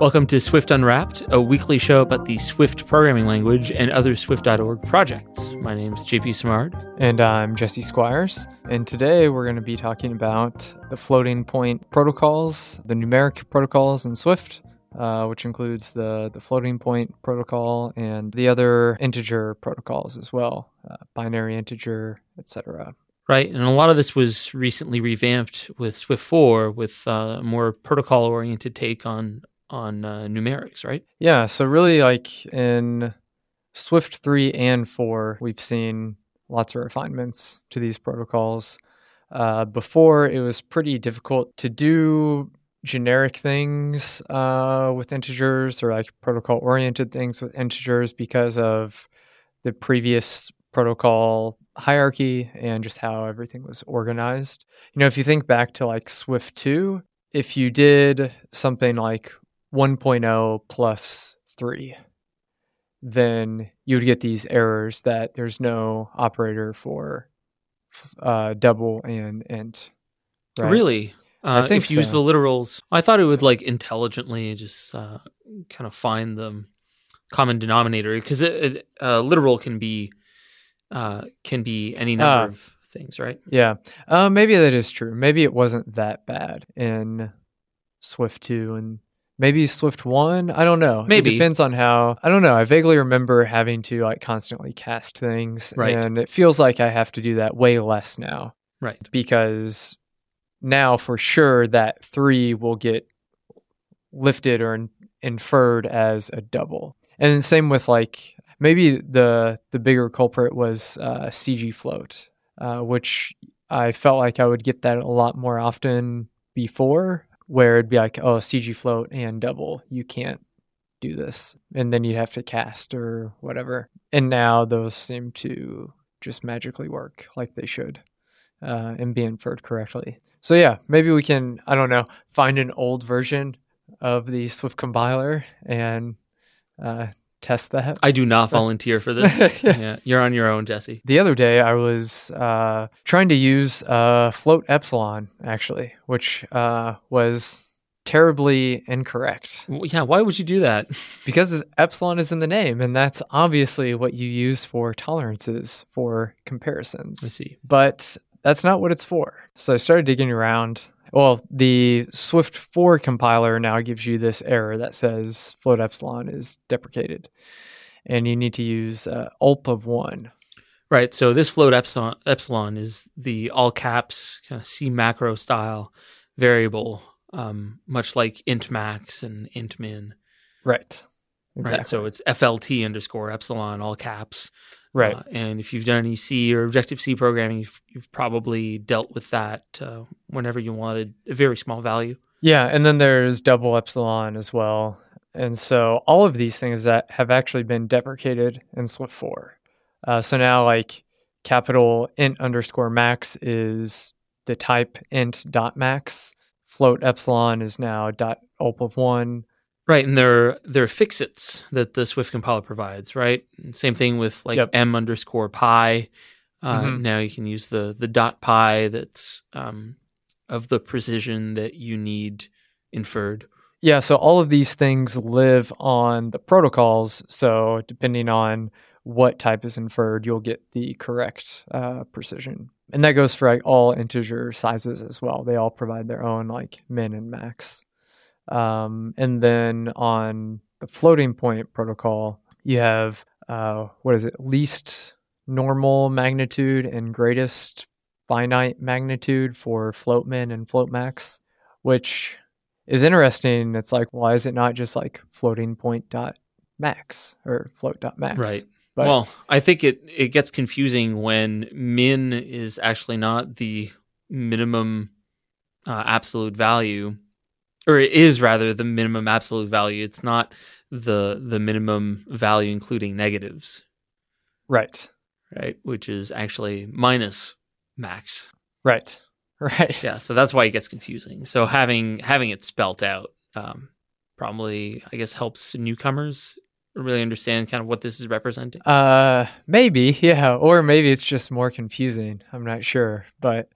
Welcome to Swift Unwrapped, a weekly show about the Swift programming language and other Swift.org projects. My name is J.P. Simard. And I'm Jesse Squires. And today we're going to be talking about the floating point protocols, the numeric protocols in Swift, which includes the floating point protocol and the other integer protocols as well, binary integer, etc. Right, and a lot of this was recently revamped with Swift 4 with a more protocol-oriented take on numerics, right? Yeah, so really like in Swift 3 and 4, we've seen lots of refinements to these protocols. Before, it was pretty difficult to do generic things with integers or like protocol-oriented things with integers because of the previous protocol hierarchy and just how everything was organized. You know, if you think back to like Swift 2, if you did something like 1.0 plus 3, then you would get these errors that there's no operator for double and int. Right? Really? I think if you use the literals, I thought it would like intelligently just kind of find the common denominator because literal can be any number of things, right? Yeah. Maybe that is true. Maybe it wasn't that bad in Swift 2 and maybe Swift 1? I don't know. Maybe. It depends on how... I don't know. I vaguely remember having to like constantly cast things. Right. And it feels like I have to do that way less now. Right. Because now for sure that 3 will get lifted or inferred as a double. And same with like... Maybe the bigger culprit was CGFloat, which I felt like I would get that a lot more often before, where it'd be like, oh, CG float and double, you can't do this. And then you'd have to cast or whatever. And now those seem to just magically work like they should and be inferred correctly. So yeah, maybe we can, I don't know, find an old version of the Swift compiler and test that. I do not volunteer for this. Yeah, you're on your own, Jesse. The other day, I was trying to use FLT_EPSILON, actually, which was terribly incorrect. Well, yeah, why would you do that? Because epsilon is in the name, and that's obviously what you use for tolerances for comparisons. I see. But that's not what it's for. So I started digging around. Well, the Swift 4 compiler now gives you this error that says float epsilon is deprecated, and you need to use ULP of 1. Right, so this float epsilon is the all caps kind of C macro style variable, much like int max and int min. Right, exactly. Right? So it's FLT_EPSILON, all caps. Right. And if you've done any C or Objective-C programming, you've probably dealt with that whenever you wanted a very small value. Yeah, and then there's double epsilon as well. And so all of these things that have actually been deprecated in Swift 4. So now like capital int_max is the type int.max. Float epsilon is now .ulp of 1. Right, and they're fixits that the Swift compiler provides, right? And same thing with like m_pi. Now you can use the .pi that's of the precision that you need inferred. Yeah, so all of these things live on the protocols. So depending on what type is inferred, you'll get the correct precision. And that goes for like all integer sizes as well. They all provide their own like min and max. And then on the floating point protocol, you have, least normal magnitude and greatest finite magnitude for float min and float max, which is interesting. It's like, why is it not just like floating point dot max or float dot max? Right. But, well, I think it gets confusing when min is actually not the minimum absolute value. Or it is rather the minimum absolute value. It's not the minimum value including negatives. Right. Right, which is actually minus max. Right. Right. Yeah. So that's why it gets confusing. So having it spelt out probably, I guess, helps newcomers really understand kind of what this is representing. Maybe. Yeah. Or maybe it's just more confusing. I'm not sure. But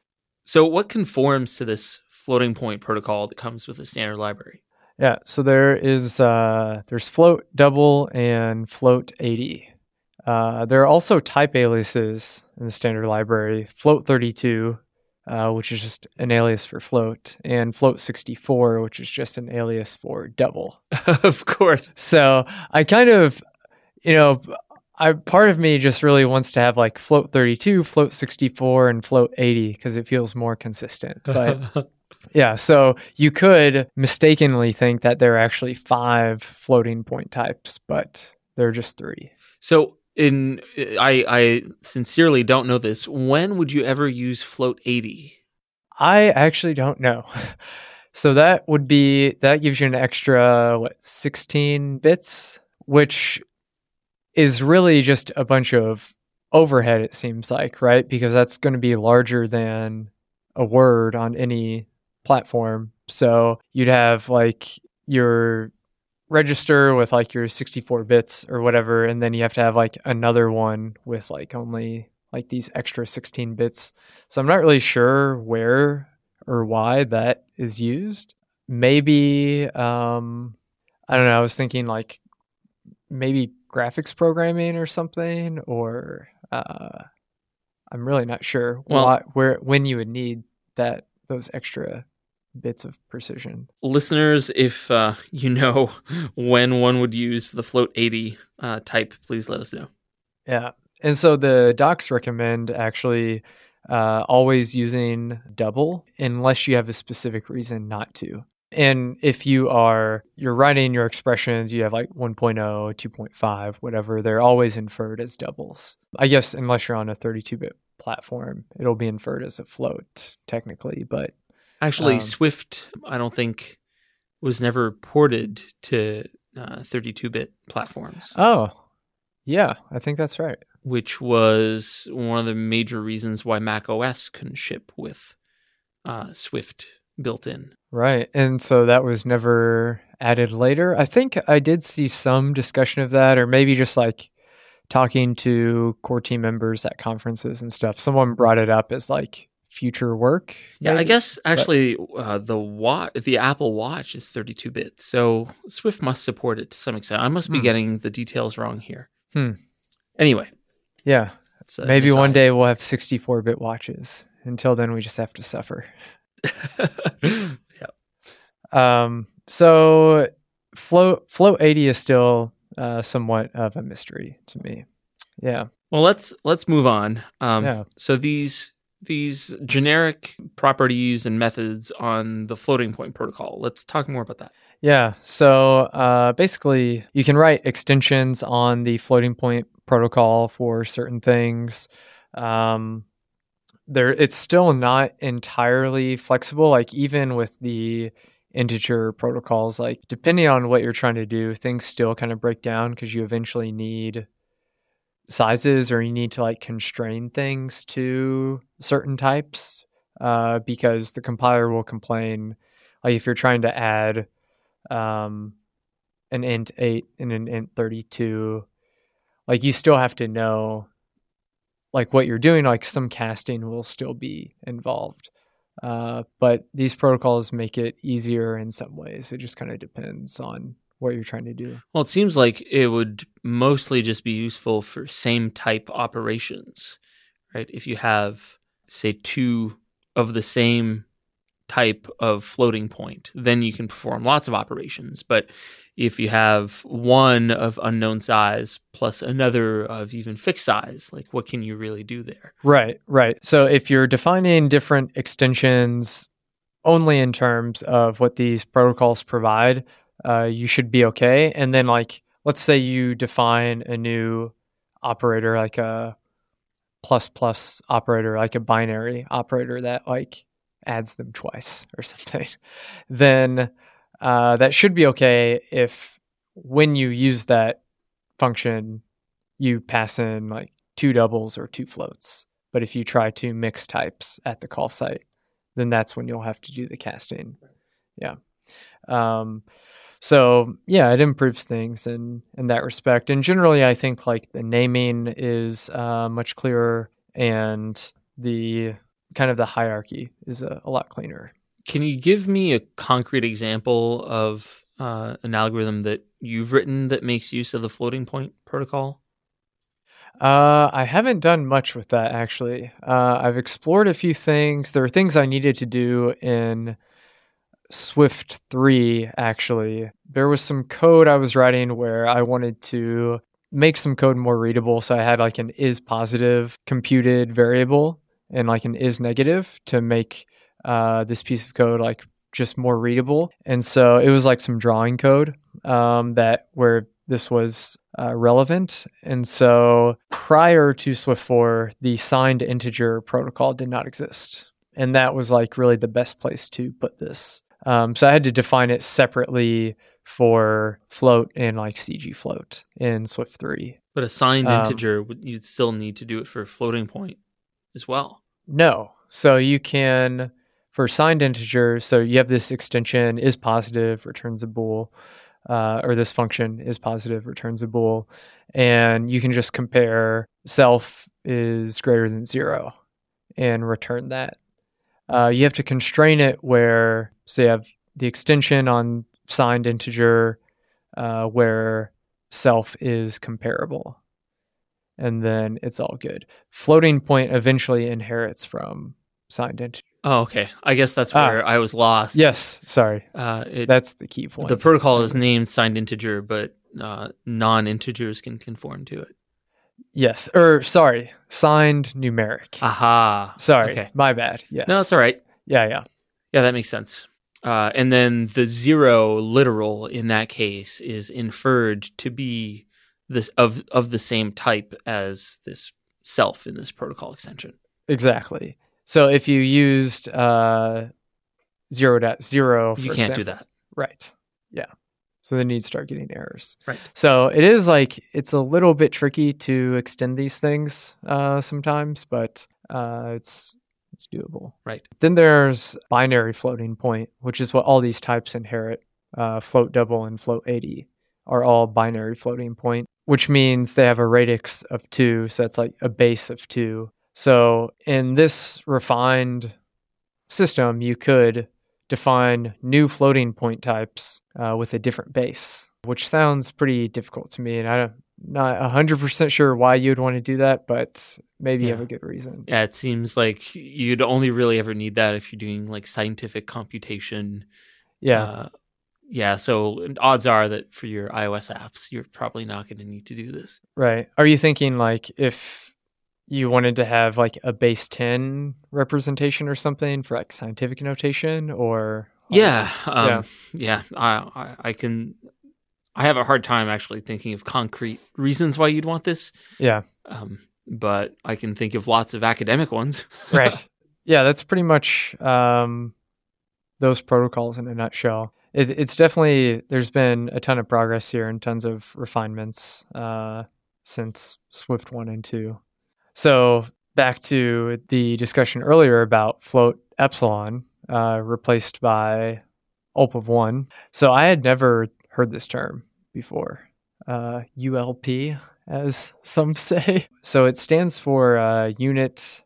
so what conforms to this floating point protocol that comes with the standard library? Yeah. So there is there's float double and float80. There are also type aliases in the standard library. Float32, which is just an alias for float, and Float64, which is just an alias for double. Of course. So I kind of, part of me just really wants to have like Float32, Float64, and Float80 because it feels more consistent. But yeah, so you could mistakenly think that there are actually 5 floating point types, but there are just 3. So I sincerely don't know this. When would you ever use Float80? I actually don't know. So that gives you an extra 16 bits, which is really just a bunch of overhead, it seems like, right? Because that's going to be larger than a word on any platform. So you'd have your register with your 64 bits or whatever, and then you have to have another one with only these extra 16 bits. So I'm not really sure where or why that is used. Maybe I don't know, I was thinking maybe graphics programming or something, or I'm really not sure when you would need those extra bits of precision. Listeners, if when one would use the Float80 type, please let us know. Yeah. And so the docs recommend actually always using double unless you have a specific reason not to. And if you're writing your expressions, you have 1.0, 2.5, whatever, they're always inferred as doubles. I guess unless you're on a 32-bit platform, it'll be inferred as a float technically, but actually, Swift, I don't think, was never ported to 32-bit platforms. Oh, yeah, I think that's right. Which was one of the major reasons why Mac OS couldn't ship with Swift built in. Right, and so that was never added later. I think I did see some discussion of that, or maybe just talking to core team members at conferences and stuff. Someone brought it up as future work. Maybe? Yeah, I guess actually the Apple Watch is 32 bits, so Swift must support it to some extent. I must be getting the details wrong here. Anyway. Yeah. Maybe one day we'll have 64-bit watches. Until then, we just have to suffer. Yeah. So Float80 is still somewhat of a mystery to me. Yeah. Well, let's move on. So these generic properties and methods on the floating point protocol. Let's talk more about that. Yeah. So basically, you can write extensions on the floating point protocol for certain things. It's still not entirely flexible. Even with the integer protocols, depending on what you're trying to do, things still kind of break down because you eventually need sizes, or you need to constrain things to certain types because the compiler will complain if you're trying to add an int8 and an int32, you still have to know what you're doing, some casting will still be involved, but these protocols make it easier in some ways. It just kind of depends on what you're trying to do. Well, it seems like it would mostly just be useful for same type operations, right? If you have, say, 2 of the same type of floating point, then you can perform lots of operations. But if you have 1 of unknown size plus another of even fixed size, what can you really do there? Right. So if you're defining different extensions only in terms of what these protocols provide, you should be okay. And then let's say you define a new operator, a ++ operator, a binary operator that adds them twice or something, then that should be okay if when you use that function, you pass in 2 doubles or 2 floats. But if you try to mix types at the call site, then that's when you'll have to do the casting. Yeah. So yeah, it improves things in that respect. And generally, I think like the naming is much clearer, and the kind of the hierarchy is a lot cleaner. Can you give me a concrete example of an algorithm that you've written that makes use of the floating point protocol? I haven't done much with that, actually. I've explored a few things. There are things I needed to do in Swift 3, actually. There was some code I was writing where I wanted to make some code more readable. So I had like an is positive computed variable and like an is negative to make this piece of code like just more readable. And so it was like some drawing code that where this was relevant. And so prior to Swift 4, the signed integer protocol did not exist. And that was like really the best place to put this. So I had to define it separately for float and like CGFloat in Swift 3. But a signed integer, you'd still need to do it for floating point as well. No. So you can, for signed integers, so you have this extension is positive, returns a bool. Or this function is positive, returns a bool, and you can just compare self is greater than 0 and return that. You have to constrain it where, so you have the extension on signed integer where self is comparable, and then it's all good. Floating point eventually inherits from signed integer. Oh, okay. I guess that's where I was lost. Yes, sorry. That's the key point. The protocol is named signed integer, but non-integers can conform to it. Yes, sorry, signed numeric. Aha. Sorry, okay. My bad. Yes. No, that's all right. Yeah. Yeah, that makes sense. And then the 0 literal in that case is inferred to be this of the same type as this self in this protocol extension. Exactly. So if you used 0.0, for you can't do that. Right. Yeah. So then you'd start getting errors. Right. So it is like, it's a little bit tricky to extend these things sometimes, but it's doable. Right. Then there's binary floating point, which is what all these types inherit. Float double and float80 are all binary floating point, which means they have a radix of 2. So that's like a base of 2. So in this refined system, you could define new floating point types with a different base, which sounds pretty difficult to me. And I'm not 100% sure why you'd want to do that, but maybe you have a good reason. Yeah, it seems like you'd only really ever need that if you're doing like scientific computation. Yeah. So odds are that for your iOS apps, you're probably not going to need to do this. Right. Are you thinking like if you wanted to have like a base 10 representation or something for like scientific notation or? I have a hard time actually thinking of concrete reasons why you'd want this. Yeah. But I can think of lots of academic ones. Right. Yeah. That's pretty much those protocols in a nutshell. It's definitely, there's been a ton of progress here and tons of refinements since Swift 1 and 2. So back to the discussion earlier about float epsilon replaced by ULP of 1. So I had never heard this term before, ULP as some say. So it stands for unit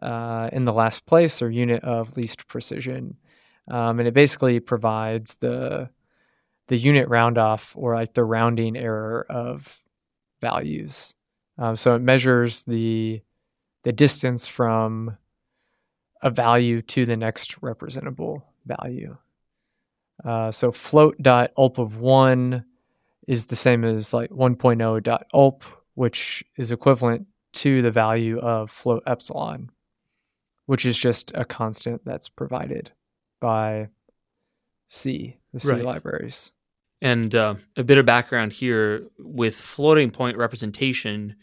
in the last place or unit of least precision. And it basically provides the unit roundoff or like the rounding error of values. So it measures the distance from a value to the next representable value. So float.ulp of 1 is the same as like 1.0.ulp, which is equivalent to the value of float epsilon, which is just a constant that's provided by the C libraries. And a bit of background here, with floating point representation,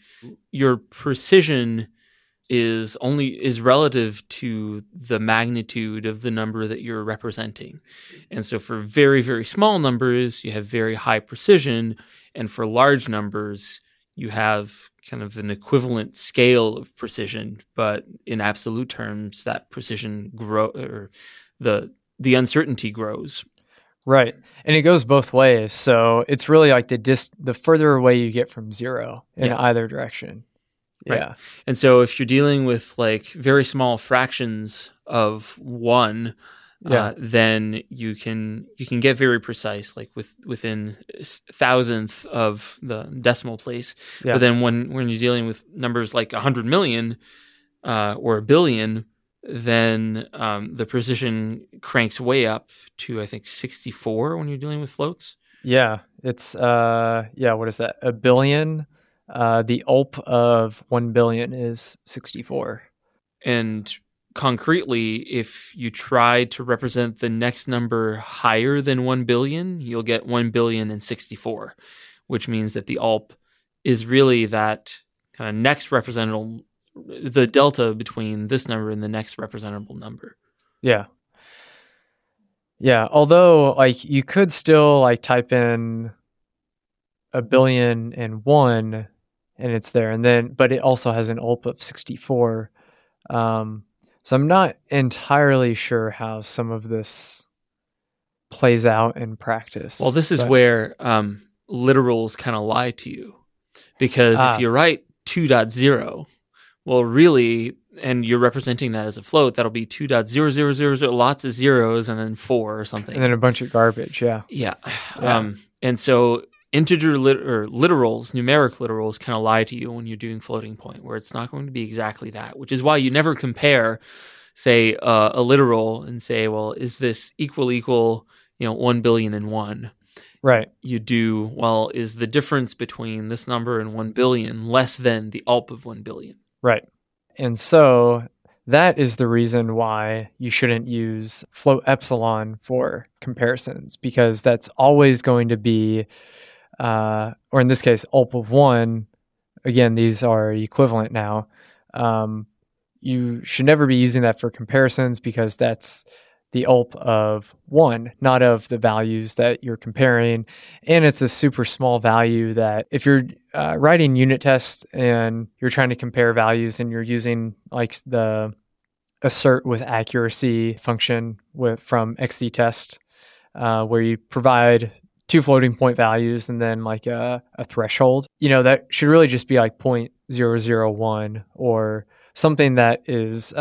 your precision is relative to the magnitude of the number that you're representing. And so for very, very small numbers, you have very high precision. And for large numbers, you have kind of an equivalent scale of precision, but in absolute terms, that precision grow or the uncertainty grows. Right, and it goes both ways. So it's really like the further away you get from zero in either direction. Right. Yeah, and so if you're dealing with like very small fractions of one, then you can get very precise, like within thousandth of the decimal place. Yeah. But then when you're dealing with numbers like 100 million or a billion, then the precision cranks way up to, I think, 64 when you're dealing with floats. Yeah, it's what is that? A billion. The ULP of 1 billion is 64. And concretely, if you try to represent the next number higher than 1 billion, you'll get 1 billion and 64, which means that the ULP is really that kind of next representable, the delta between this number and the next representable number. Yeah. Yeah, although like you could still like type in a billion and one, and it's there, and then, but it also has an ULP of 64. So I'm not entirely sure how some of this plays out in practice. Well, this is where literals kind of lie to you, because if you write 2.0, well, really, and you're representing that as a float, that'll be 2.0000, lots of zeros, and then 4 or something, and then a bunch of garbage. Yeah. And so integer literals, numeric literals, kind of lie to you when you're doing floating point, where it's not going to be exactly that, which is why you never compare, say, a literal and say, well, is this equal, 1,000,000,001? Right. You do, well, is the difference between this number and 1 billion less than the ULP of 1 billion? Right. And so that is the reason why you shouldn't use float epsilon for comparisons, because that's always going to be or in this case, ULP of 1, again, these are equivalent now. You should never be using that for comparisons, because that's the ULP of 1, not of the values that you're comparing. And it's a super small value that if you're writing unit tests and you're trying to compare values and you're using like the assert with accuracy function from XCTest, where you provide two floating point values and then like a threshold, that should really just be like 0.001 or something that is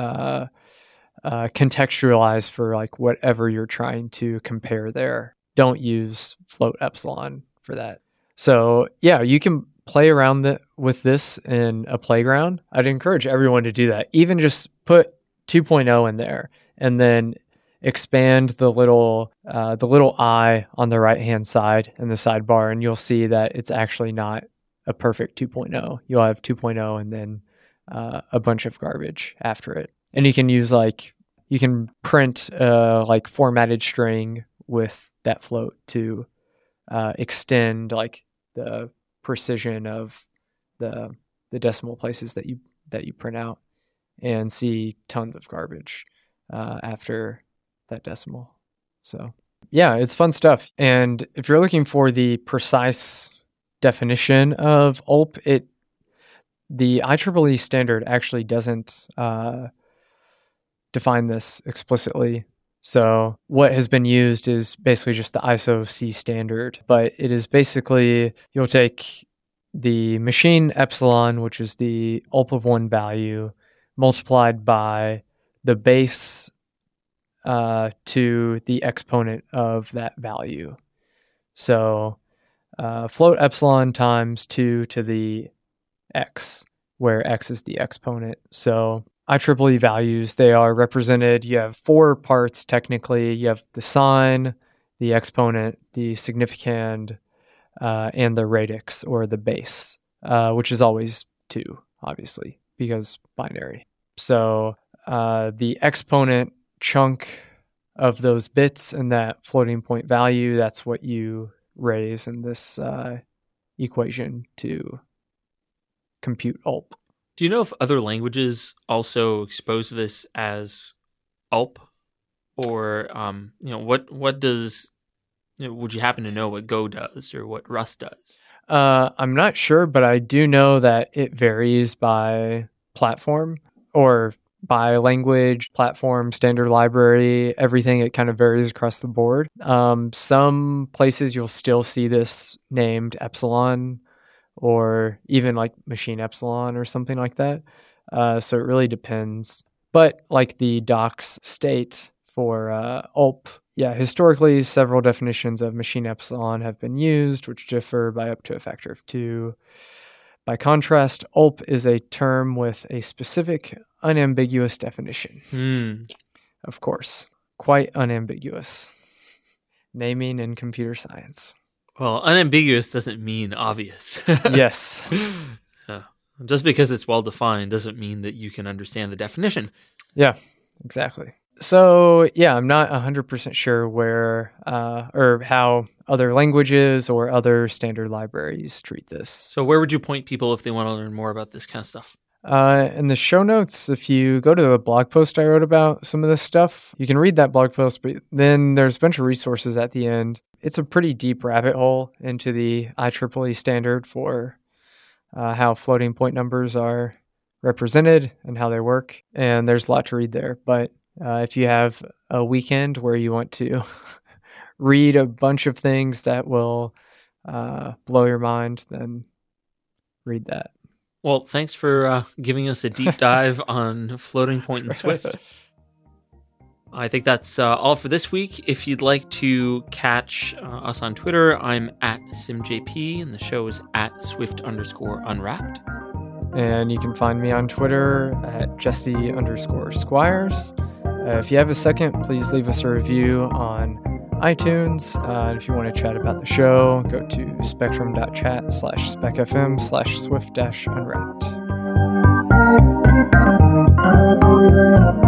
contextualized for like whatever you're trying to compare there. Don't use float epsilon for that. So yeah, you can play around with this in a playground. I'd encourage everyone to do that. Even just put 2.0 in there and then expand the little I on the right-hand side in the sidebar, and you'll see that it's actually not a perfect 2.0. You'll have 2.0 and then a bunch of garbage after it. And you can use you can print like formatted string with that float to extend like the precision of the decimal places that you print out, and see tons of garbage after that decimal. So yeah, it's fun stuff. And if you're looking for the precise definition of ULP, the IEEE standard actually doesn't define this explicitly. So what has been used is basically just the ISO-C standard, but it is basically, you'll take the machine epsilon, which is the ULP of 1 value, multiplied by the base to the exponent of that value. So float epsilon times 2 to the x, where x is the exponent. So IEEE values, they are represented. You have 4 parts technically. You have the sign, the exponent, the significand, and the radix, or the base, which is always 2, obviously, because binary. So the exponent chunk of those bits and that floating point value, that's what you raise in this equation to compute ULP. Do you know if other languages also expose this as ULP, or what does, would you happen to know what Go does or what Rust does? I'm not sure, but I do know that it varies by platform or by language, platform, standard library, everything. It kind of varies across the board. Some places you'll still see this named Epsilon or even like machine Epsilon or something like that. So it really depends. But like the docs state for ULP, yeah, historically, several definitions of machine Epsilon have been used, which differ by up to a factor of 2. By contrast, ULP is a term with a specific, unambiguous definition. Of course, quite unambiguous. Naming in computer science. Well, unambiguous doesn't mean obvious. Yes. Just because it's well-defined doesn't mean that you can understand the definition. Yeah, exactly. So, yeah, I'm not 100% sure where or how other languages or other standard libraries treat this. So where would you point people if they want to learn more about this kind of stuff? In the show notes, if you go to the blog post I wrote about some of this stuff, you can read that blog post, but then there's a bunch of resources at the end. It's a pretty deep rabbit hole into the IEEE standard for how floating point numbers are represented and how they work. And there's a lot to read there, but if you have a weekend where you want to read a bunch of things that will blow your mind, then read that. Well, thanks for giving us a deep dive on floating point in Swift. I think that's all for this week. If you'd like to catch us on Twitter, I'm at SimJP, and the show is at Swift_Unwrapped. And you can find me on Twitter at Jesse_Squires. If you have a second, please leave us a review on iTunes. And if you want to chat about the show, go to spectrum.chat/specfm/swift-unwrapped.